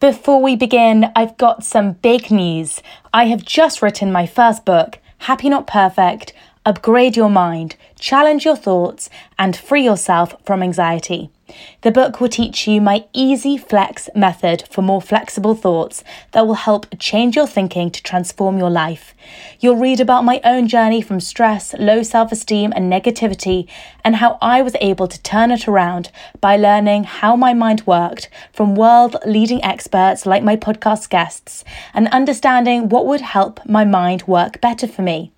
Before we begin, I've got some big news. I have just written my first book, Happy Not Perfect, Upgrade Your Mind, Challenge Your Thoughts, and Free Yourself from Anxiety. The book will teach you my easy flex method for more flexible thoughts that will help change your thinking to transform your life. You'll read about my own journey from stress, low self-esteem and negativity, and how I was able to turn it around by learning how my mind worked from world-leading experts like my podcast guests and understanding what would help my mind work better for me.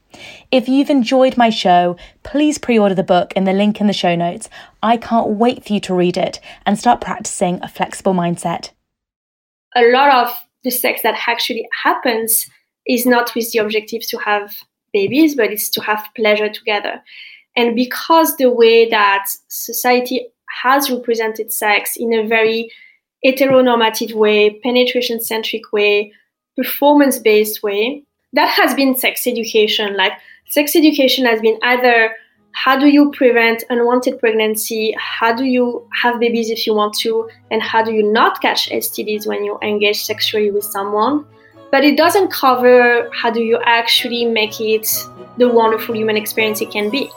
If you've enjoyed my show, please pre-order the book in the link in the show notes. I can't wait for you to read it and start practicing a flexible mindset. A lot of the sex that actually happens is not with the objective to have babies, but it's to have pleasure together. And because the way that society has represented sex in a very heteronormative way, penetration-centric way, performance-based way, that has been sex education. Like, sex education has been either how do you prevent unwanted pregnancy, how do you have babies if you want to, and how do you not catch STDs when you engage sexually with someone. But it doesn't cover how do you actually make it the wonderful human experience it can be.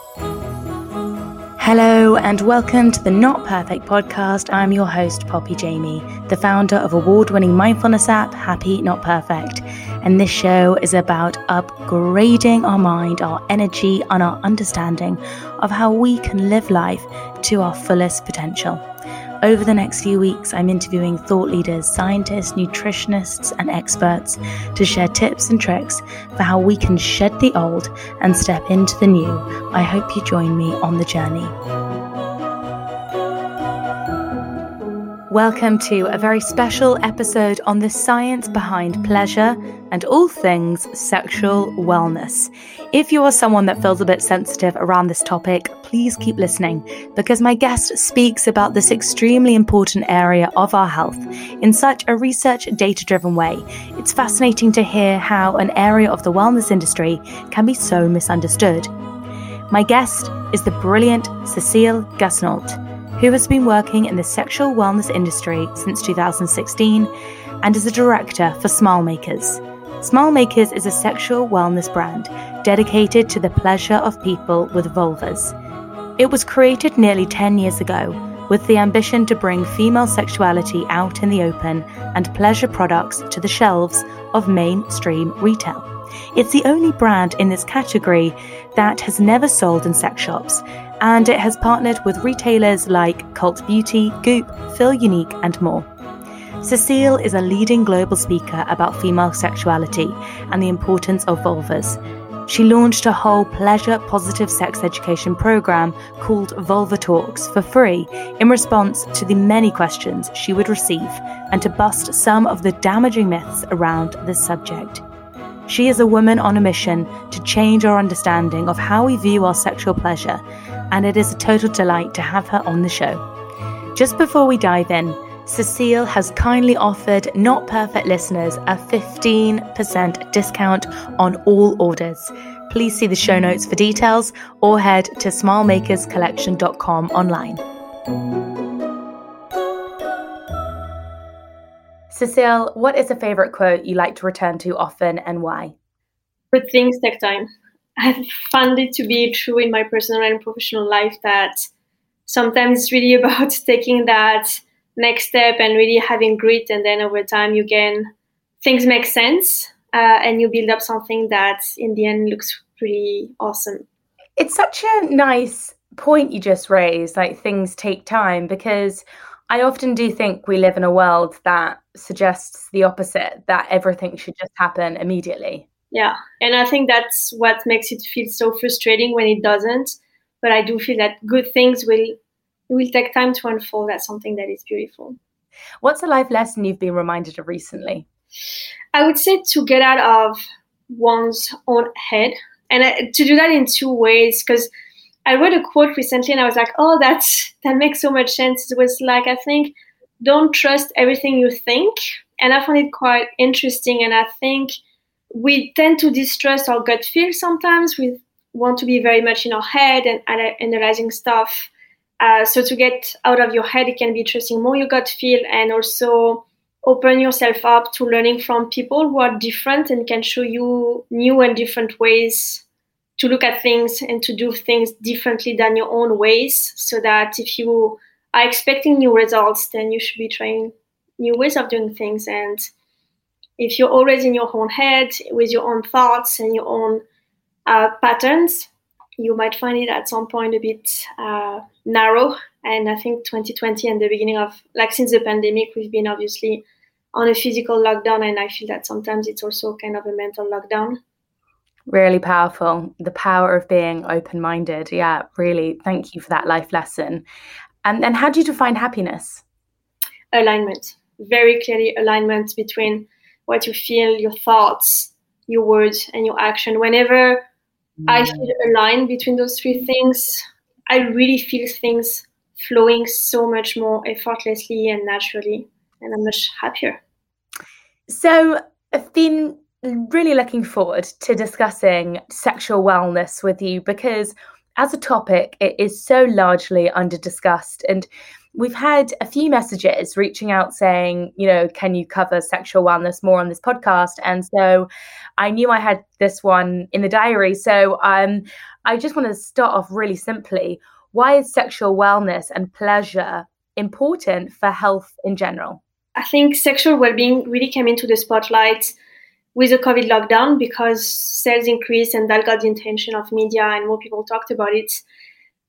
Hello and welcome to the Not Perfect podcast. I'm your host, Poppy Jamie, the founder of award-winning mindfulness app, Happy Not Perfect. And this show is about upgrading our mind, our energy, and our understanding of how we can live life to our fullest potential. Over the next few weeks, I'm interviewing thought leaders, scientists, nutritionists, and experts to share tips and tricks for how we can shed the old and step into the new. I hope you join me on the journey. Welcome to a very special episode on the science behind pleasure and all things sexual wellness. If you are someone that feels a bit sensitive around this topic, please keep listening because my guest speaks about this extremely important area of our health in such a research data-driven way. It's fascinating to hear how an area of the wellness industry can be so misunderstood. My guest is the brilliant Cecile Gasnault, who has been working in the sexual wellness industry since 2016 and is a director for SmileMakers. SmileMakers is a sexual wellness brand dedicated to the pleasure of people with vulvas. It was created nearly 10 years ago with the ambition to bring female sexuality out in the open and pleasure products to the shelves of mainstream retail. It's the only brand in this category that has never sold in sex shops, and it has partnered with retailers like Cult Beauty, Goop, Feel Unique, and more. Cecile is a leading global speaker about female sexuality and the importance of vulvas. She launched a whole pleasure-positive sex education program called Vulva Talks for free in response to the many questions she would receive and to bust some of the damaging myths around this subject. She is a woman on a mission to change our understanding of how we view our sexual pleasure, and it is a total delight to have her on the show. Just before we dive in, Cecile has kindly offered Not Perfect listeners a 15% discount on all orders. Please see the show notes for details or head to smilemakerscollection.com online. Cecile, what is a favourite quote you like to return to often and why? Good things take time. I've found it to be true in my personal and professional life that sometimes it's really about taking that next step and really having grit, and then over time you can, things make sense and you build up something that in the end looks pretty awesome. It's such a nice point you just raised, like things take time, because I often do think we live in a world that suggests the opposite, that everything should just happen immediately. Yeah, and I think that's what makes it feel so frustrating when it doesn't, but I do feel that good things will take time to unfold. That's something that is beautiful. What's a life lesson you've been reminded of recently? I would say to get out of one's own head, and to do that in two ways, because I read a quote recently and I was like, oh, that makes so much sense. It was like, I think, don't trust everything you think. And I found it quite interesting. And I think we tend to distrust our gut feel sometimes. We want to be very much in our head and analyzing stuff. So to get out of your head, it can be trusting more your gut feel and also open yourself up to learning from people who are different and can show you new and different ways to look at things and to do things differently than your own ways, so that if you are expecting new results, then you should be trying new ways of doing things. And if you're always in your own head with your own thoughts and your own patterns, you might find it at some point a bit narrow. And I think 2020 and the beginning of, like, since the pandemic, we've been obviously on a physical lockdown. And I feel that sometimes it's also kind of a mental lockdown. Really powerful. The power of being open-minded. Yeah, really. Thank you for that life lesson. And how do you define happiness? Alignment. Very clearly alignment between what you feel, your thoughts, your words, and your action. Whenever I feel aligned between those three things, I really feel things flowing so much more effortlessly and naturally, and I'm much happier. So I've been really looking forward to discussing sexual wellness with you, because as a topic, it is so largely under-discussed. And we've had a few messages reaching out saying, you know, can you cover sexual wellness more on this podcast? And so I knew I had this one in the diary. So I just want to start off really simply. Why is sexual wellness and pleasure important for health in general? I think sexual well-being really came into the spotlight with the COVID lockdown, because sales increased and that got the attention of media and more people talked about it.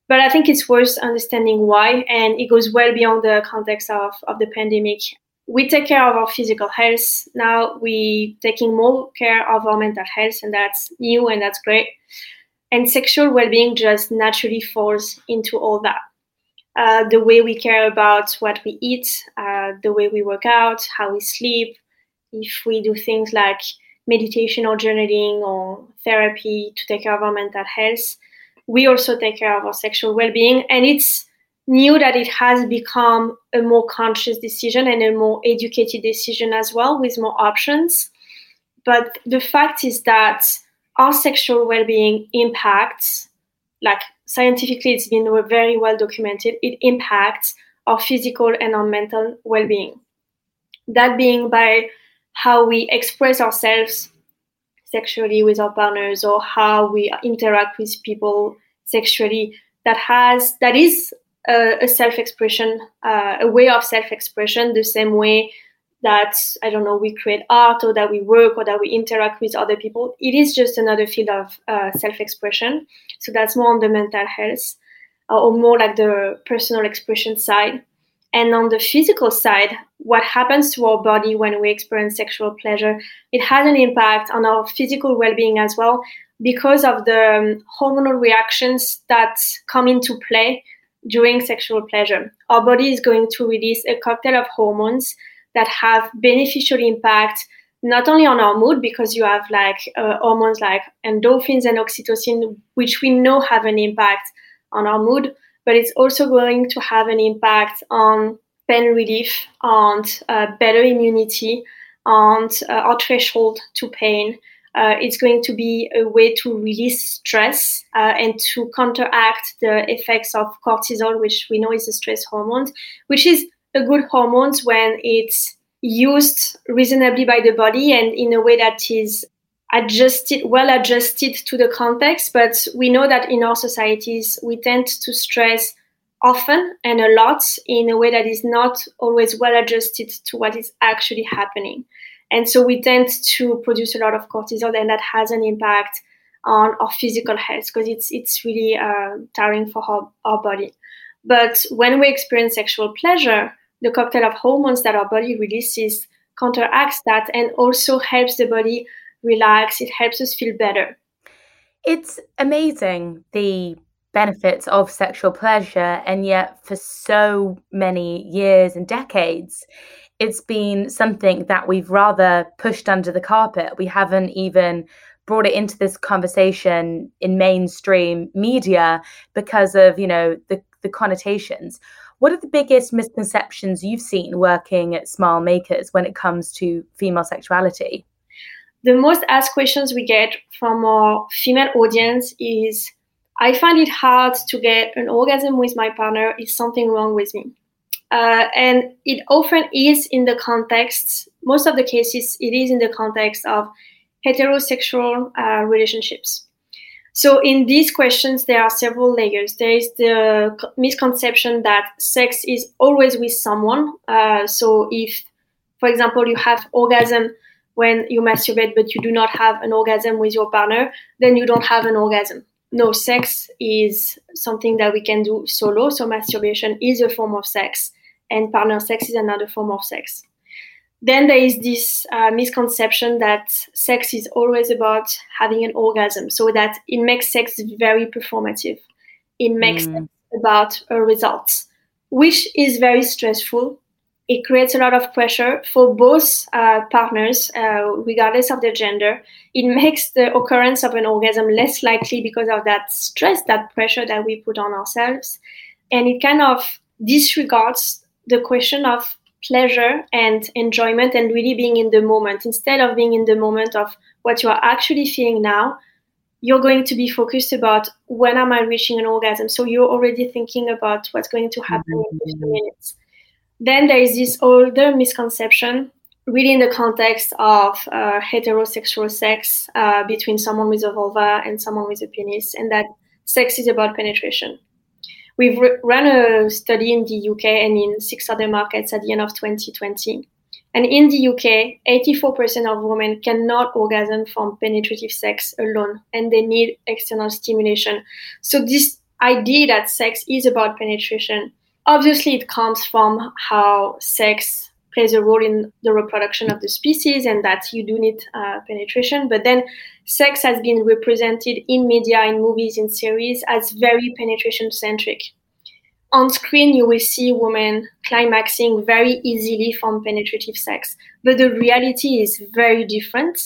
But I think it's worth understanding why, and it goes well beyond the context of the pandemic. We take care of our physical health. Now we're taking more care of our mental health, and that's new and that's great. And sexual well-being just naturally falls into all that. The way we care about what we eat, the way we work out, how we sleep, if we do things like meditation or journaling or therapy to take care of our mental health, we also take care of our sexual well-being. And it's new that it has become a more conscious decision and a more educated decision as well, with more options. But the fact is that our sexual well-being impacts, like scientifically it's been very well documented, it impacts our physical and our mental well-being. That being by how we express ourselves sexually with our partners, or how we interact with people sexually, that is a self-expression, a way of self-expression, the same way that, I don't know, we create art or that we work or that we interact with other people. It is just another field of self-expression. So that's more on the mental health or more like the personal expression side. And on the physical side, what happens to our body when we experience sexual pleasure, it has an impact on our physical well-being as well because of the hormonal reactions that come into play during sexual pleasure. Our body is going to release a cocktail of hormones that have beneficial impact not only on our mood, because you have like hormones like endorphins and oxytocin, which we know have an impact on our mood, but it's also going to have an impact on pain relief, on better immunity, on our threshold to pain. It's going to be a way to release stress and to counteract the effects of cortisol, which we know is a stress hormone, which is a good hormone when it's used reasonably by the body and in a way that is adjusted to the context. But we know that in our societies, we tend to stress often and a lot in a way that is not always well adjusted to what is actually happening. And so we tend to produce a lot of cortisol, and that has an impact on our physical health because it's really tiring for our body. But when we experience sexual pleasure, the cocktail of hormones that our body releases counteracts that and also helps the body relax. It helps us feel better. It's amazing, the benefits of sexual pleasure, and yet for so many years and decades, it's been something that we've rather pushed under the carpet. We haven't even brought it into this conversation in mainstream media because of, you know, the connotations. What are the biggest misconceptions you've seen working at SmileMakers when it comes to female sexuality? The most asked questions we get from our female audience is, I find it hard to get an orgasm with my partner. Is something wrong with me? And it often is in the context, most of the cases, it is in the context of heterosexual relationships. So in these questions, there are several layers. There is the misconception that sex is always with someone. So if, for example, you have orgasm when you masturbate, but you do not have an orgasm with your partner, then you don't have an orgasm. No, sex is something that we can do solo. So masturbation is a form of sex, and partner sex is another form of sex. Then there is this misconception that sex is always about having an orgasm, so that it makes sex very performative. It makes sex about a result, which is very stressful. It creates a lot of pressure for both partners, regardless of their gender. It makes the occurrence of an orgasm less likely because of that stress, that pressure that we put on ourselves. And it kind of disregards the question of pleasure and enjoyment and really being in the moment. Instead of being in the moment of what you are actually feeling now, you're going to be focused about when am I reaching an orgasm. So you're already thinking about what's going to happen in 15 minutes. Then there is this older misconception, really in the context of heterosexual sex between someone with a vulva and someone with a penis, and that sex is about penetration. We've run a study in the UK and in 6 other markets at the end of 2020. And in the UK, 84% of women cannot orgasm from penetrative sex alone, and they need external stimulation. So this idea that sex is about penetration, obviously, it comes from how sex plays a role in the reproduction of the species and that you do need penetration. But then sex has been represented in media, in movies, in series as very penetration-centric. On screen, you will see women climaxing very easily from penetrative sex. But the reality is very different.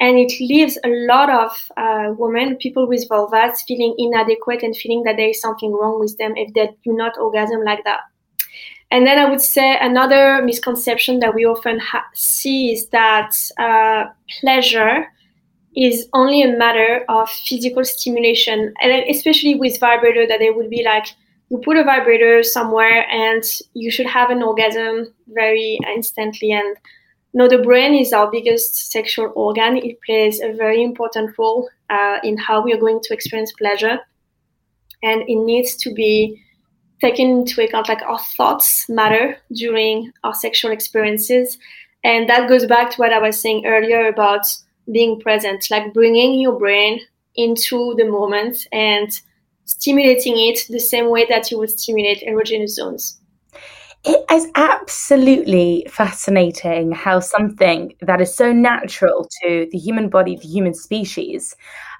And it leaves a lot of women, people with vulvas, feeling inadequate and feeling that there is something wrong with them if they do not orgasm like that. And then I would say another misconception that we often see is that pleasure is only a matter of physical stimulation, and especially with vibrator, that they would be like, you put a vibrator somewhere and you should have an orgasm very instantly. And no, the brain is our biggest sexual organ. It plays a very important role in how we are going to experience pleasure. And it needs to be taking into account like our thoughts matter during our sexual experiences. And that goes back to what I was saying earlier about being present, like bringing your brain into the moment and stimulating it the same way that you would stimulate erogenous zones. It is absolutely fascinating how something that is so natural to the human body, the human species,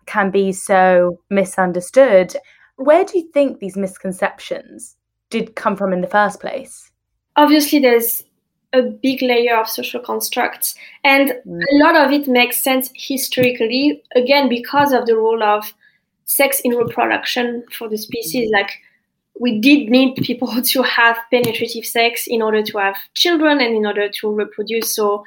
can be so misunderstood. Where do you think these misconceptions did come from in the first place? Obviously, there's a big layer of social constructs, and a lot of it makes sense historically, again, because of the role of sex in reproduction for the species. Like, we did need people to have penetrative sex in order to have children and in order to reproduce. So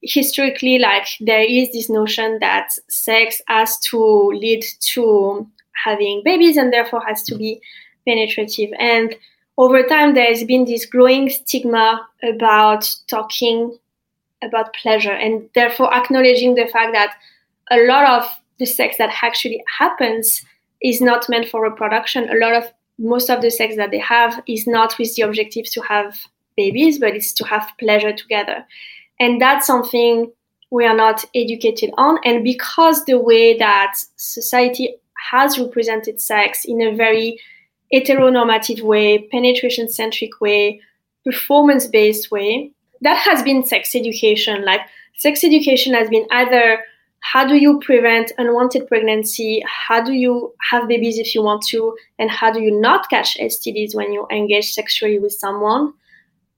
historically, like, there is this notion that sex has to lead to having babies and therefore has to be penetrative. And over time, there has been this growing stigma about talking about pleasure and therefore acknowledging the fact that a lot of the sex that actually happens is not meant for reproduction. Most of the sex that they have is not with the objective to have babies, but it's to have pleasure together. And that's something we are not educated on. And because the way that society has represented sex in a very heteronormative way, penetration-centric way, performance-based way, that has been sex education. Like, sex education has been either how do you prevent unwanted pregnancy? How do you have babies if you want to? And how do you not catch STDs when you engage sexually with someone?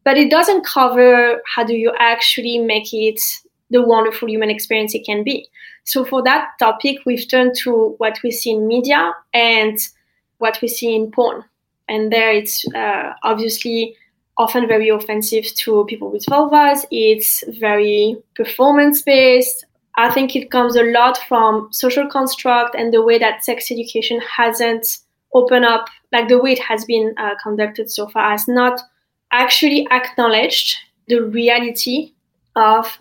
But it doesn't cover how do you actually make it the wonderful human experience it can be. So for that topic, we've turned to what we see in media and what we see in porn. And there it's obviously often very offensive to people with vulvas. It's very performance-based. I think it comes a lot from social construct and the way that sex education hasn't opened up, like the way it has been conducted so far has not actually acknowledged the reality of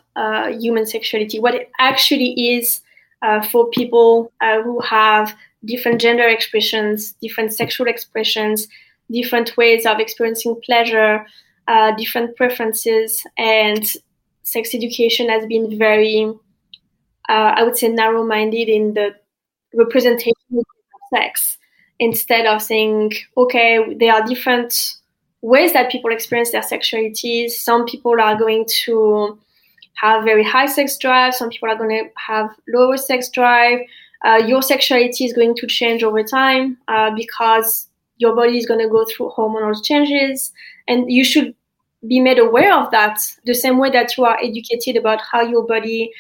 human sexuality, what it actually is for people who have different gender expressions, different sexual expressions, different ways of experiencing pleasure, different preferences. And sex education has been very... I would say narrow-minded in the representation of sex, instead of saying, okay, there are different ways that people experience their sexualities. Some people are going to have very high sex drive. Some people are going to have lower sex drive. Your sexuality is going to change over time because your body is going to go through hormonal changes. And you should be made aware of that the same way that you are educated about how your body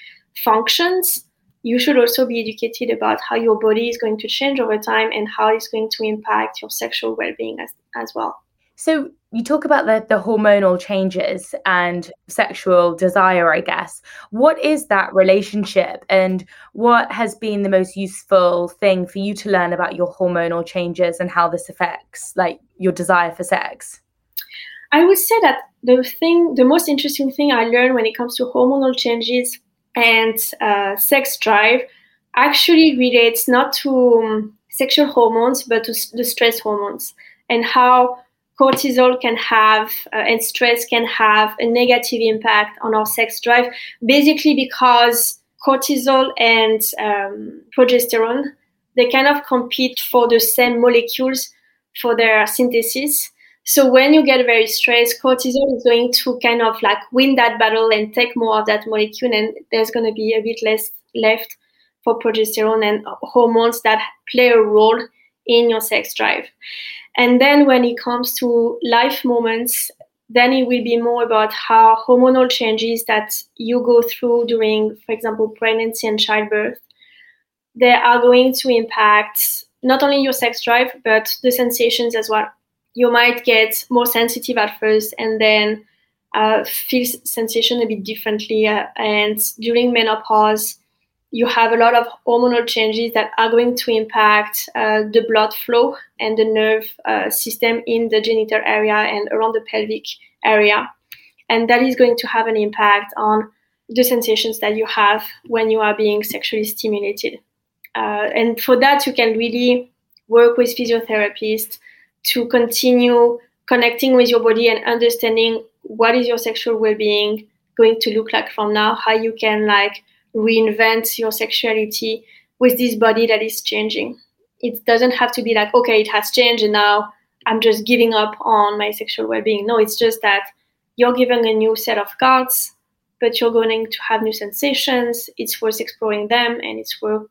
functions. You should also be educated about how your body is going to change over time and how it's going to impact your sexual well-being as well. So you talk about the hormonal changes and sexual desire, I guess. What is that relationship, and what has been the most useful thing for you to learn about your hormonal changes and how this affects like your desire for sex? I would say that the most interesting thing I learned when it comes to hormonal changes and sex drive actually relates not to sexual hormones, but to the stress hormones, and how cortisol can have and stress can have a negative impact on our sex drive, basically because cortisol and progesterone, they kind of compete for the same molecules for their synthesis. So when you get very stressed, cortisol is going to kind of like win that battle and take more of that molecule, and there's going to be a bit less left for progesterone and hormones that play a role in your sex drive. And then when it comes to life moments, then it will be more about how hormonal changes that you go through during, for example, pregnancy and childbirth, they are going to impact not only your sex drive, but the sensations as well. You might get more sensitive at first and then feel sensation a bit differently. And during menopause, you have a lot of hormonal changes that are going to impact the blood flow and the nerve system in the genital area and around the pelvic area. And that is going to have an impact on the sensations that you have when you are being sexually stimulated. And for that, you can really work with physiotherapists to continue connecting with your body and understanding what is your sexual well-being going to look like from now, how you can like reinvent your sexuality with this body that is changing. It doesn't have to be like, okay, it has changed and now I'm just giving up on my sexual well-being. No, it's just that you're given a new set of cards, but you're going to have new sensations. It's worth exploring them, and it's worth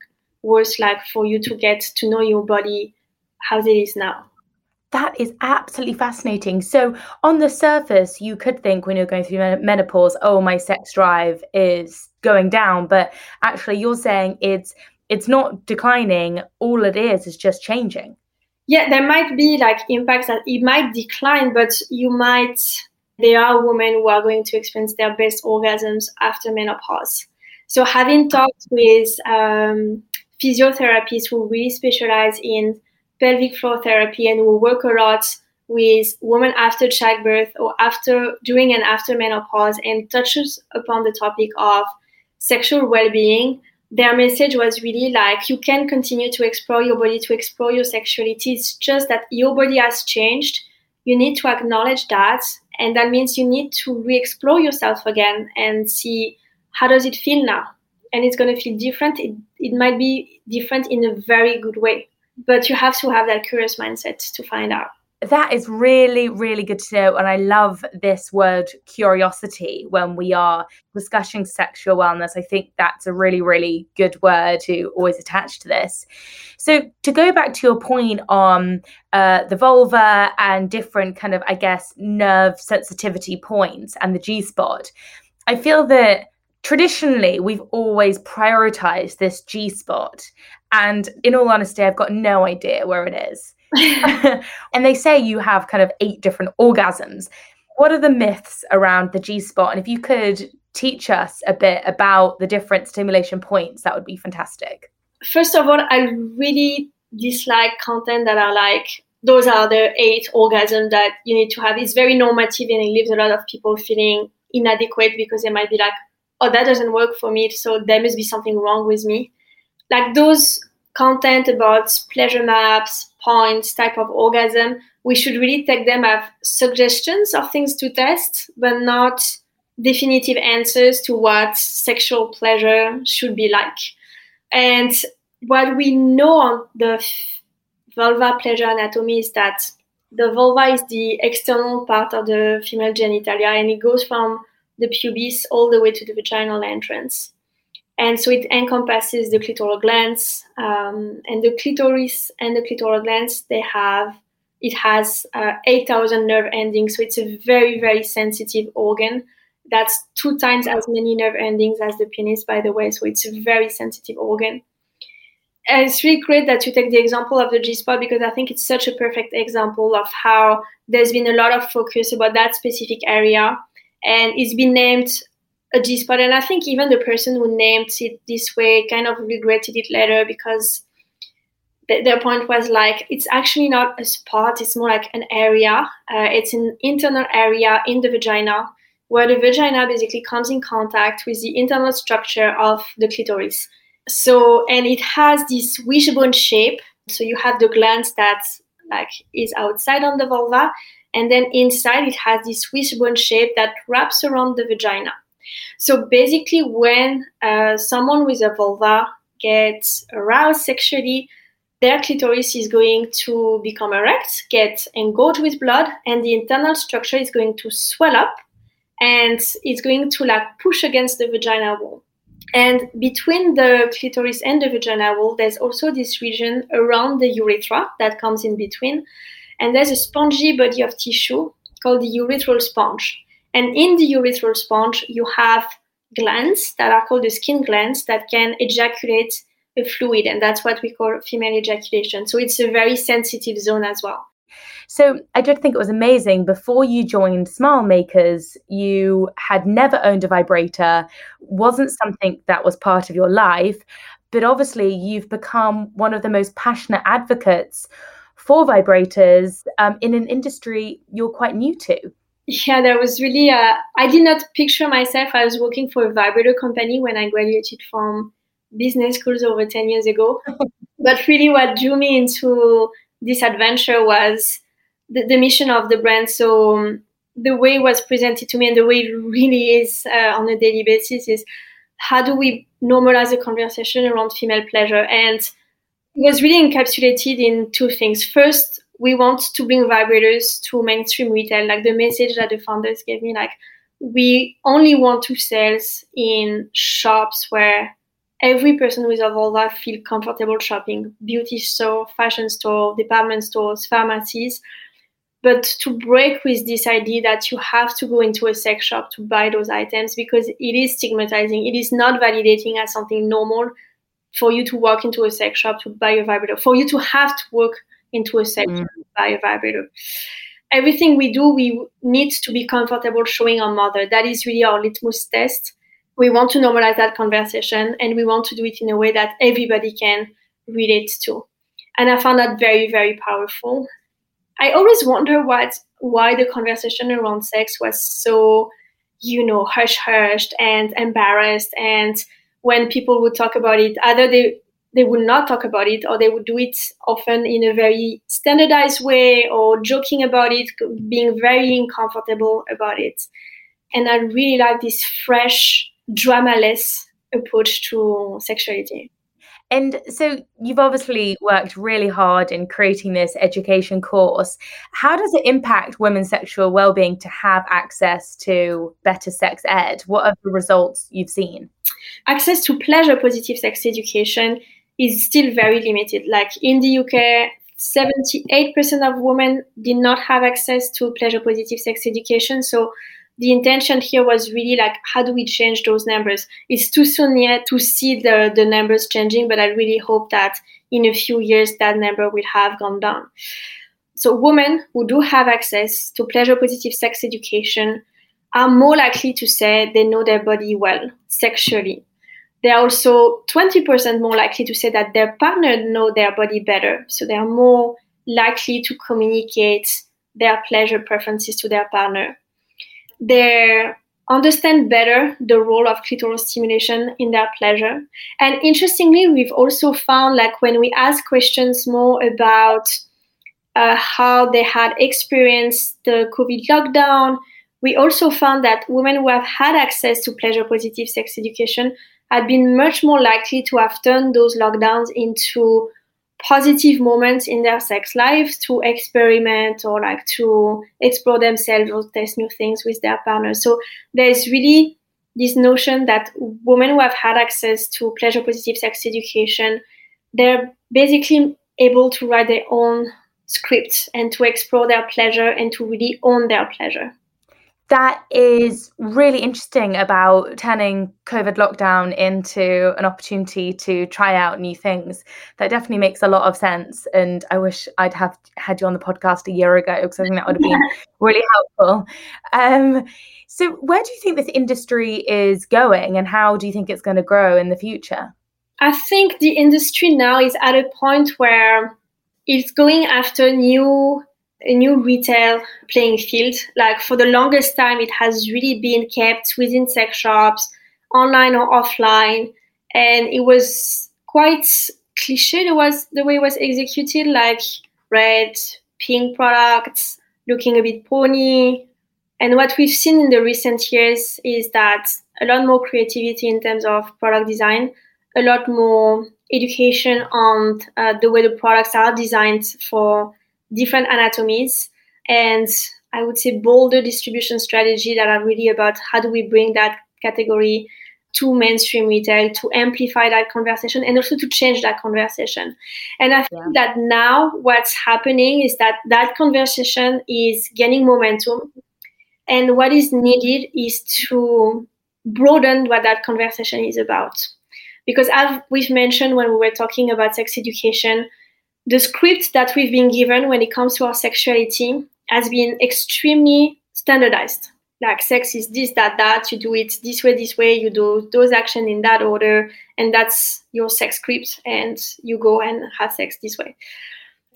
like for you to get to know your body how it is now. That is absolutely fascinating. So on the surface, you could think when you're going through menopause, oh, my sex drive is going down. But actually, you're saying it's not declining. All it is just changing. Yeah, there might be like impacts that it might decline, but there are women who are going to experience their best orgasms after menopause. So having talked with physiotherapists who really specialize in pelvic floor therapy and who work a lot with women after childbirth or after, during and after menopause, and touches upon the topic of sexual well-being, their message was really like, you can continue to explore your body, to explore your sexuality. It's just that your body has changed. You need to acknowledge that. And that means you need to re-explore yourself again and see how does it feel now. And it's going to feel different. It might be different in a very good way. But you have to have that curious mindset to find out. That is really, really good to know. And I love this word curiosity when we are discussing sexual wellness. I think that's a really, really good word to always attach to this. So to go back to your point on the vulva and different kind of, I guess, nerve sensitivity points and the G-spot, I feel that traditionally, we've always prioritized this G-spot. And in all honesty, I've got no idea where it is. And they say you have kind of 8 different orgasms. What are the myths around the G-spot? And if you could teach us a bit about the different stimulation points, that would be fantastic. First of all, I really dislike content that are like, those are the 8 orgasms that you need to have. It's very normative and it leaves a lot of people feeling inadequate because they might be like, oh, that doesn't work for me, so there must be something wrong with me. Like those content about pleasure maps, points, type of orgasm, we should really take them as suggestions of things to test, but not definitive answers to what sexual pleasure should be like. And what we know on the vulva pleasure anatomy is that the vulva is the external part of the female genitalia, and it goes from the pubis all the way to the vaginal entrance. And so it encompasses the clitoral glands, and the clitoris and the clitoral glands, it has 8,000 nerve endings. So it's a very, very sensitive organ. That's 2 times as many nerve endings as the penis, by the way. So it's a very sensitive organ. And it's really great that you take the example of the G-spot, because I think it's such a perfect example of how there's been a lot of focus about that specific area. And it's been named a G-spot. And I think even the person who named it this way kind of regretted it later, because their point was like, it's actually not a spot. It's more like an area. It's an internal area in the vagina where the vagina basically comes in contact with the internal structure of the clitoris. So, and it has this wishbone shape. So you have the glands that like is outside on the vulva. And then inside, it has this wishbone shape that wraps around the vagina. So basically, when someone with a vulva gets aroused sexually, their clitoris is going to become erect, get engorged with blood, and the internal structure is going to swell up, and it's going to like push against the vagina wall. And between the clitoris and the vagina wall, there's also this region around the urethra that comes in between. And there's a spongy body of tissue called the urethral sponge. And in the urethral sponge, you have glands that are called the skin glands that can ejaculate a fluid. And that's what we call female ejaculation. So it's a very sensitive zone as well. So I did think it was amazing. Before you joined SmileMakers, you had never owned a vibrator, wasn't something that was part of your life. But obviously, you've become one of the most passionate advocates for vibrators in an industry you're quite new to. Yeah, there was really, I did not picture myself as working for a vibrator company when I graduated from business schools over 10 years ago. But really what drew me into this adventure was the mission of the brand. So the way it was presented to me and the way it really is on a daily basis is, how do we normalize the conversation around female pleasure? And it was really encapsulated in two things. First, we want to bring vibrators to mainstream retail. Like, the message that the founders gave me, like, we only want to sell in shops where every person with a vulva feel comfortable shopping, beauty store, fashion store, department stores, pharmacies. But to break with this idea that you have to go into a sex shop to buy those items, because it is stigmatizing. It is not validating as something normal for you to walk into a sex shop to buy a vibrator, for you to have to walk into a sex shop to buy a vibrator. Everything we do, we need to be comfortable showing our mother. That is really our litmus test. We want to normalize that conversation, and we want to do it in a way that everybody can relate to. And I found that very, very powerful. I always wonder why the conversation around sex was so, hush-hushed and embarrassed. And when people would talk about it, either they would not talk about it, or they would do it often in a very standardized way, or joking about it, being very uncomfortable about it. And I really like this fresh, drama-less approach to sexuality. And so you've obviously worked really hard in creating this education course. How does it impact women's sexual well-being to have access to better sex ed? What are the results you've seen? Access to pleasure-positive sex education is still very limited. Like, in the UK, 78% of women did not have access to pleasure-positive sex education. So the intention here was really like, how do we change those numbers? It's too soon yet to see the numbers changing, but I really hope that in a few years that number will have gone down. So women who do have access to pleasure-positive sex education are more likely to say they know their body well sexually. They are also 20% more likely to say that their partner know their body better. So they are more likely to communicate their pleasure preferences to their partner. They understand better the role of clitoral stimulation in their pleasure. And interestingly, we've also found, like, when we ask questions more about how they had experienced the COVID lockdown, we also found that women who have had access to pleasure-positive sex education had been much more likely to have turned those lockdowns into positive moments in their sex life, to experiment or like to explore themselves or test new things with their partner. So there's really this notion that women who have had access to pleasure-positive sex education, they're basically able to write their own scripts and to explore their pleasure and to really own their pleasure. That is really interesting about turning COVID lockdown into an opportunity to try out new things. That definitely makes a lot of sense. And I wish I'd have had you on the podcast a year ago, because I think that would have been really helpful. So where do you think this industry is going, and how do you think it's going to grow in the future? I think the industry now is at a point where it's going after a new retail playing field. Like, for the longest time, it has really been kept within sex shops, online or offline, and it was quite cliche. It was the way it was executed, like red, pink products, looking a bit porny. And what we've seen in the recent years is that a lot more creativity in terms of product design, a lot more education on the way the products are designed for different anatomies, and I would say bolder distribution strategy that are really about how do we bring that category to mainstream retail, to amplify that conversation and also to change that conversation. And I think that now what's happening is that that conversation is gaining momentum, and what is needed is to broaden what that conversation is about. Because as we've mentioned when we were talking about sex education, the script that we've been given when it comes to our sexuality has been extremely standardized. Like, sex is this, that, that, you do it this way, you do those actions in that order, and that's your sex script, and you go and have sex this way.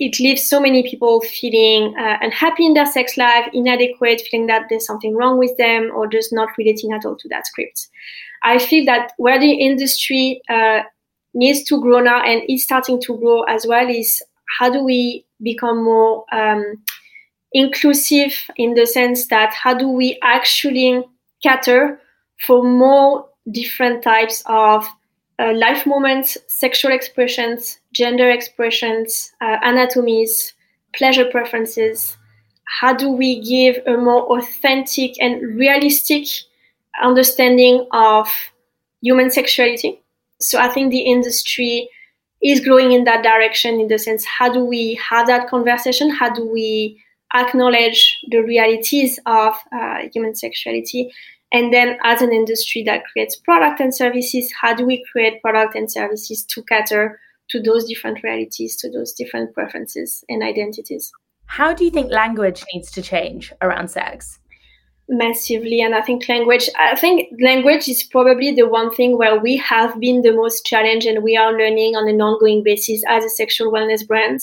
It leaves so many people feeling unhappy in their sex life, inadequate, feeling that there's something wrong with them, or just not relating at all to that script. I feel that where the industry needs to grow now, and is starting to grow as well, is how do we become more inclusive in the sense that how do we actually cater for more different types of life moments, sexual expressions, gender expressions, anatomies, pleasure preferences. How do we give a more authentic and realistic understanding of human sexuality? So I think the industry is growing in that direction in the sense, how do we have that conversation? How do we acknowledge the realities of human sexuality? And then as an industry that creates products and services, how do we create products and services to cater to those different realities, to those different preferences and identities? How do you think language needs to change around sex? Massively. And I think language is probably the one thing where we have been the most challenged, and we are learning on an ongoing basis as a sexual wellness brand.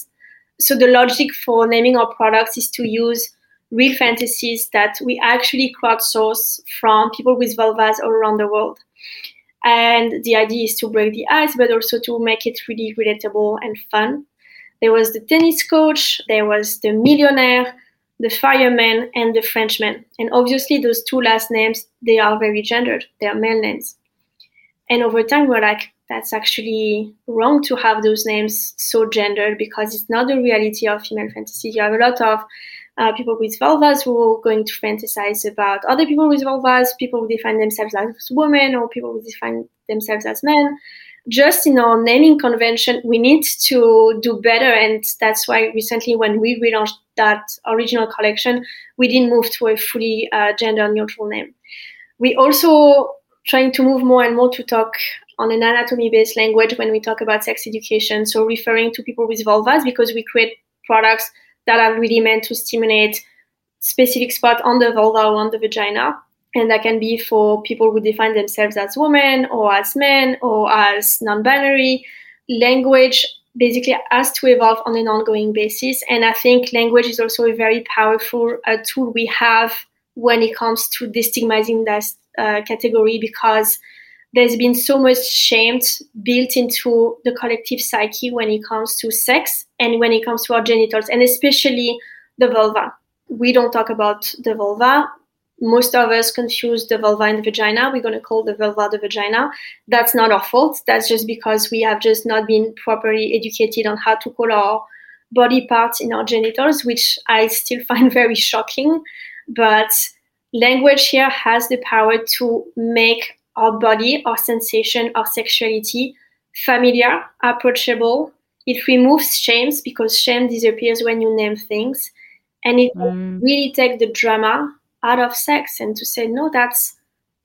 So the logic for naming our products is to use real fantasies that we actually crowdsource from people with vulvas all around the world. And the idea is to break the ice, but also to make it really relatable and fun. There was the tennis coach, there was the millionaire, the fireman, and the Frenchman. And obviously those two last names, they are very gendered. They are male names. And over time, we're like, that's actually wrong to have those names so gendered, because it's not the reality of female fantasy. You have a lot of people with vulvas who are going to fantasize about other people with vulvas, people who define themselves as women or people who define themselves as men. Just in our naming convention, we need to do better. And that's why recently when we relaunched that original collection, we didn't move to a fully gender neutral name. We also trying to move more and more to talk on an anatomy-based language when we talk about sex education. So referring to people with vulvas, because we create products that are really meant to stimulate specific spot on the vulva or on the vagina. And that can be for people who define themselves as women or as men or as non-binary. Language basically has to evolve on an ongoing basis. And I think language is also a very powerful tool we have when it comes to destigmatizing that category, because there's been so much shame built into the collective psyche when it comes to sex and when it comes to our genitals, and especially the vulva. We don't talk about the vulva. Most of us confuse the vulva and the vagina. We're going to call the vulva the vagina. That's not our fault. That's just because we have just not been properly educated on how to call our body parts in our genitals, which I still find very shocking. But language here has the power to make our body, our sensation, our sexuality familiar, approachable. It removes shame, because shame disappears when you name things. And it really takes the drama out of sex, and to say, no, that's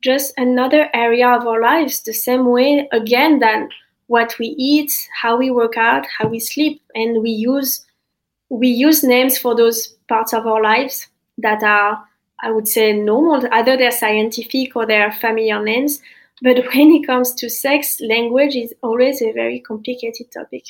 just another area of our lives, the same way, again, than what we eat, how we work out, how we sleep. And we use names for those parts of our lives that are, I would say, normal. Either they're scientific or they're familiar names. But when it comes to sex, language is always a very complicated topic.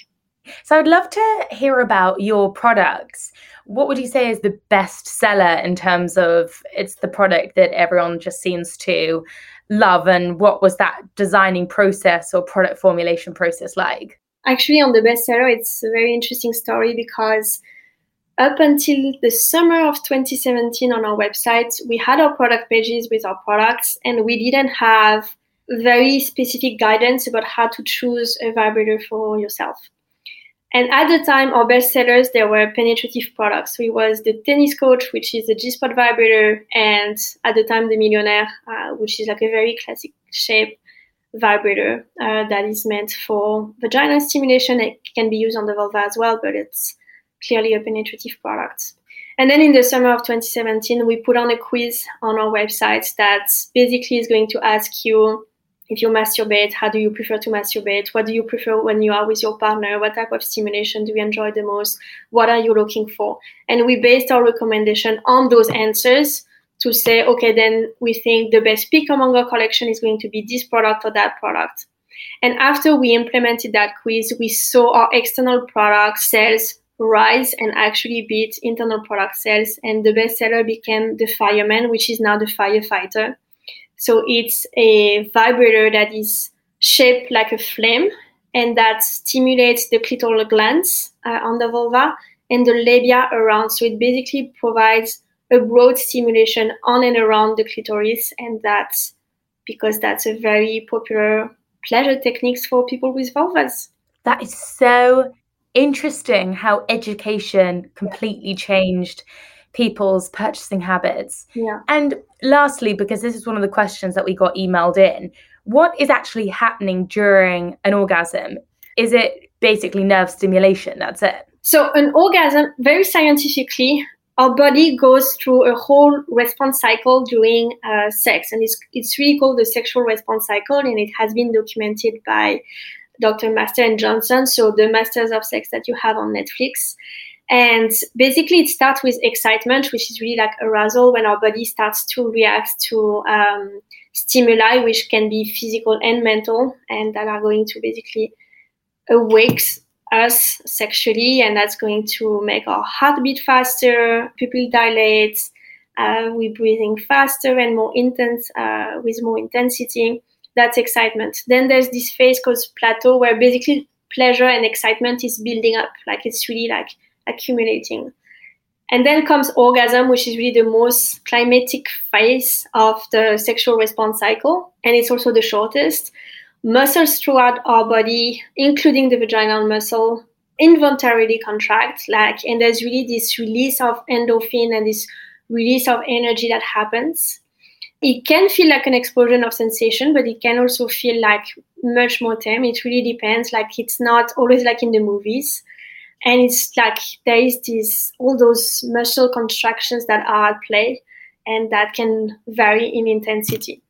So I'd love to hear about your products. What would you say is the best seller in terms of it's the product that everyone just seems to love? And what was that designing process or product formulation process like? Actually, on the bestseller, it's a very interesting story, because up until the summer of 2017 on our website, we had our product pages with our products, and we didn't have very specific guidance about how to choose a vibrator for yourself. And at the time, our best sellers, there were penetrative products. So it was the tennis coach, which is a G-spot vibrator, and at the time, the millionaire, which is like a very classic shape vibrator that is meant for vagina stimulation. It can be used on the vulva as well, but it's clearly a penetrative product. And then in the summer of 2017, we put on a quiz on our website that basically is going to ask you, if you masturbate, how do you prefer to masturbate? What do you prefer when you are with your partner? What type of stimulation do you enjoy the most? What are you looking for? And we based our recommendation on those answers to say, okay, then we think the best pick among our collection is going to be this product or that product. And after we implemented that quiz, we saw our external product sales rise and actually beat internal product sales. And the bestseller became the Fireman, which is now the Firefighter. So it's a vibrator that is shaped like a flame and that stimulates the clitoral glands on the vulva and the labia around. So it basically provides a broad stimulation on and around the clitoris, and that's because that's a very popular pleasure technique for people with vulvas. That is so interesting how education completely changed people's purchasing habits. Yeah. And lastly, because this is one of the questions that we got emailed in, what is actually happening during an orgasm? Is it basically nerve stimulation? That's it. So an orgasm, very scientifically, our body goes through a whole response cycle during sex, and it's really called the sexual response cycle, and it has been documented by Dr. Master and Johnson, so the Masters of Sex that you have on Netflix. And basically it starts with excitement, which is really like arousal, when our body starts to react to stimuli, which can be physical and mental, and that are going to basically awake us sexually, and that's going to make our heart beat faster, pupil dilates, we're breathing faster and more intense, with more intensity. That's excitement. Then there's this phase called plateau, where basically pleasure and excitement is building up, like it's really like accumulating. And then comes orgasm, which is really the most climatic phase of the sexual response cycle, and it's also the shortest. Muscles throughout our body, including the vaginal muscle, involuntarily contract, like, and there's really this release of endorphin and this release of energy that happens. It can feel like an explosion of sensation, but it can also feel like much more tame. It really depends, like it's not always like in the movies. And it's like there is this, all those muscle contractions that are at play, and that can vary in intensity.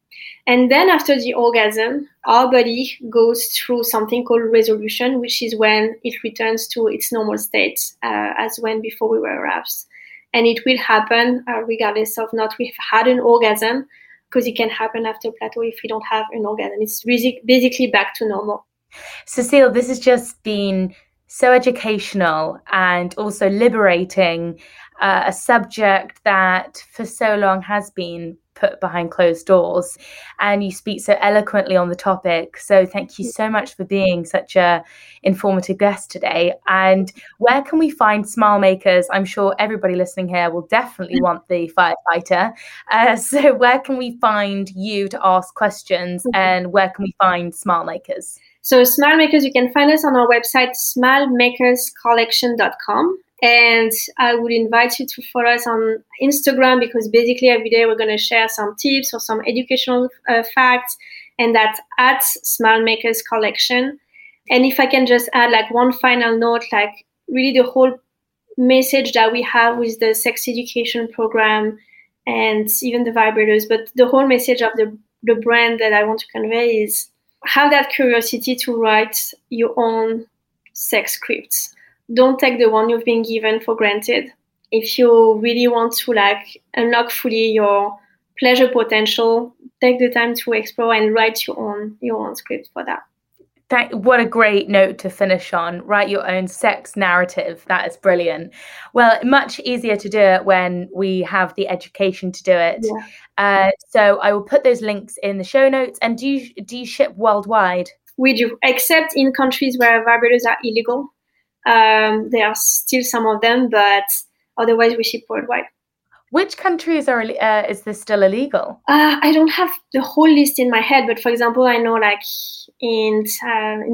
And then after the orgasm, our body goes through something called resolution, which is when it returns to its normal state, as when before we were aroused. And it will happen regardless of not we've had an orgasm, because it can happen after plateau if we don't have an orgasm. It's basically back to normal. Cecile, this has just been so educational and also liberating, a subject that for so long has been put behind closed doors, and you speak so eloquently on the topic. So thank you so much for being such a informative guest today. And where can we find SmileMakers? I'm sure everybody listening here will definitely want the firefighter. So where can we find you to ask questions, and where can we find SmileMakers? So SmileMakers, you can find us on our website, smilemakerscollection.com. And I would invite you to follow us on Instagram, because basically every day we're going to share some tips or some educational facts, and that's at SmileMakers Collection. And if I can just add like one final note, like really the whole message that we have with the sex education program and even the vibrators, but the whole message of the brand that I want to convey is have that curiosity to write your own sex scripts. Don't take the one you've been given for granted. If you really want to like unlock fully your pleasure potential, take the time to explore and write your own script for that. What a great note to finish on. Write your own sex narrative. That is brilliant. Well, much easier to do it when we have the education to do it. Yeah. So I will put those links in the show notes. And do you ship worldwide? We do, except in countries where vibrators are illegal. There are still some of them, but otherwise we ship worldwide. Which countries is this still illegal? I don't have the whole list in my head, but for example, I know like in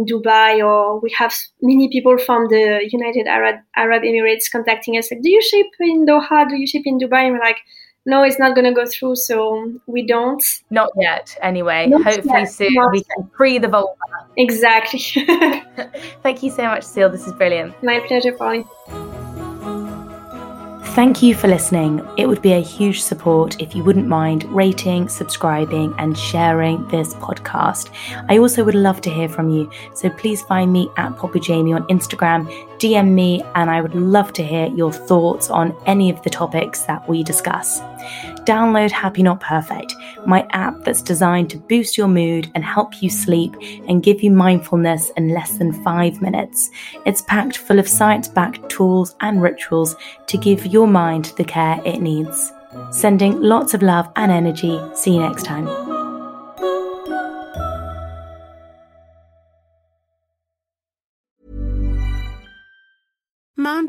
Dubai, or we have many people from the United Arab Emirates contacting us like, do you ship in Doha? Do you ship in Dubai? And we're like, no, it's not going to go through, so we don't. Not yet, anyway. Not hopefully yet. Soon not we yet. Can free the vulva. Exactly. Thank you so much, Cecile. This is brilliant. My pleasure, Pauline. Thank you for listening. It would be a huge support if you wouldn't mind rating, subscribing, and sharing this podcast. I also would love to hear from you, so please find me at Poppy Jamie on Instagram, DM me, and I would love to hear your thoughts on any of the topics that we discuss. Download Happy Not Perfect, my app that's designed to boost your mood and help you sleep and give you mindfulness in less than 5 minutes. It's packed full of science-backed tools and rituals to give your mind the care it needs. Sending lots of love and energy. See you next time. Mom